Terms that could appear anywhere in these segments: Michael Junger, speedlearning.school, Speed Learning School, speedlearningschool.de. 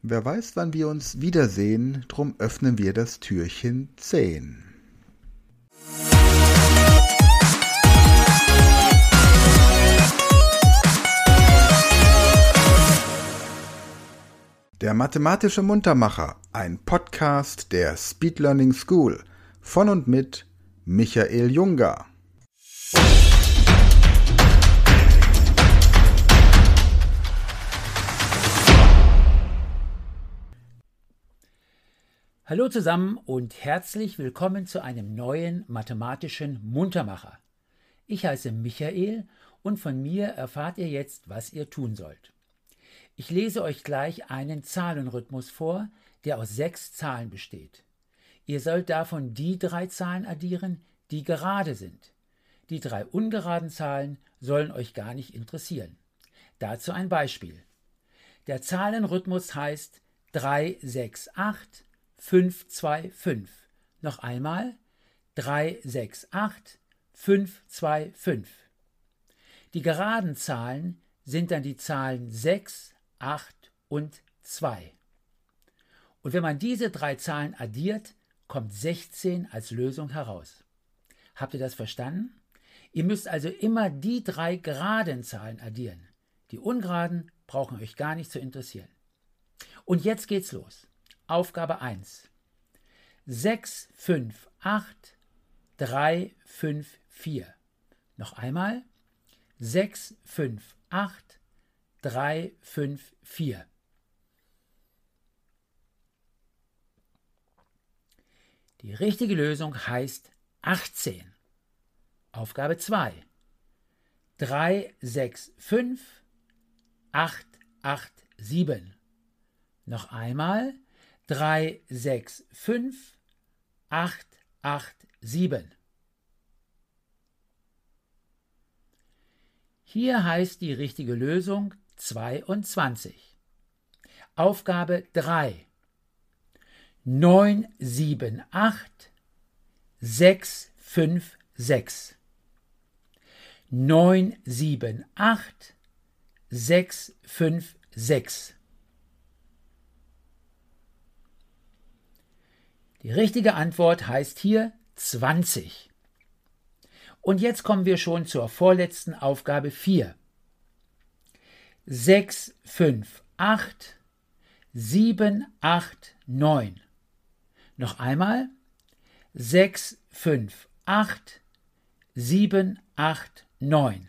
Wer weiß, wann wir uns wiedersehen, drum öffnen wir das Türchen 10. Der mathematische Muntermacher, ein Podcast der Speed Learning School, von und mit Michael Junger. Hallo zusammen und herzlich willkommen zu einem neuen mathematischen Muntermacher. Ich heiße Michael und von mir erfahrt ihr jetzt, was ihr tun sollt. Ich lese euch gleich einen Zahlenrhythmus vor, der aus 6 Zahlen besteht. Ihr sollt davon die 3 Zahlen addieren, die gerade sind. Die 3 ungeraden Zahlen sollen euch gar nicht interessieren. Dazu ein Beispiel. Der Zahlenrhythmus heißt 3, 6, 8, 5, 2, 5. Noch einmal 3, 6, 8, 5, 2, 5. Die geraden Zahlen sind dann die Zahlen 6, 8 und 2. Und wenn man diese 3 Zahlen addiert, kommt 16 als Lösung heraus. Habt ihr das verstanden? Ihr müsst also immer die 3 geraden Zahlen addieren. Die ungeraden brauchen euch gar nicht zu interessieren. Und jetzt geht's los. Aufgabe 1. 6, 5, 8, 3, 5, 4. Noch einmal. 6, 5, 8, 3, 5, 4. Die richtige Lösung heißt 18. Aufgabe 2. 3, 6, 5, 8, 8, 7. Noch einmal. 3, 6, 5, 8, 8, 7. Hier heißt die richtige Lösung 22. Aufgabe 3. 9, 7, 8, 6, 5, 6. 9, 7, 8, 6, 5, 6. Die richtige Antwort heißt hier 20. Und jetzt kommen wir schon zur vorletzten Aufgabe 4. 6, 5, 8, 7, 8, 9. Noch einmal. 6, 5, 8, 7, 8, 9.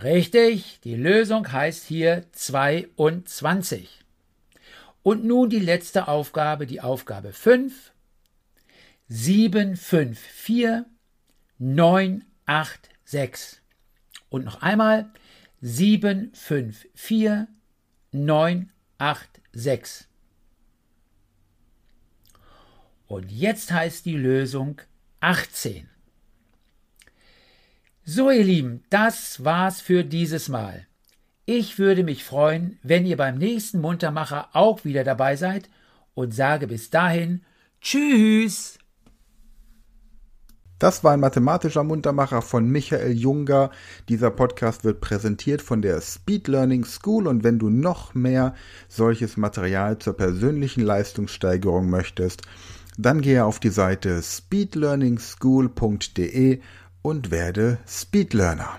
Richtig, die Lösung heißt hier 22. Und nun die letzte Aufgabe, die Aufgabe 5. 7, 5, 4, 9, 8, 6. Und noch einmal 7, 5, 4, 9, 8, 6. Und jetzt heißt die Lösung 18. So ihr Lieben, das war's für dieses Mal. Ich würde mich freuen, wenn ihr beim nächsten Muntermacher auch wieder dabei seid und sage bis dahin Tschüss! Das war ein mathematischer Muntermacher von Michael Junger. Dieser Podcast wird präsentiert von der Speed Learning School. Und wenn du noch mehr solches Material zur persönlichen Leistungssteigerung möchtest, dann gehe auf die Seite speedlearningschool.de und werde Speedlearner.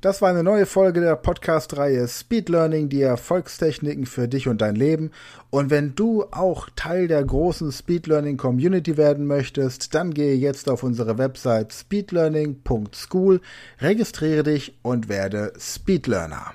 Das war eine neue Folge der Podcast-Reihe Speed Learning, die Erfolgstechniken für dich und dein Leben. Und wenn du auch Teil der großen Speed Learning Community werden möchtest, dann gehe jetzt auf unsere Website speedlearning.school, registriere dich und werde Speedlearner.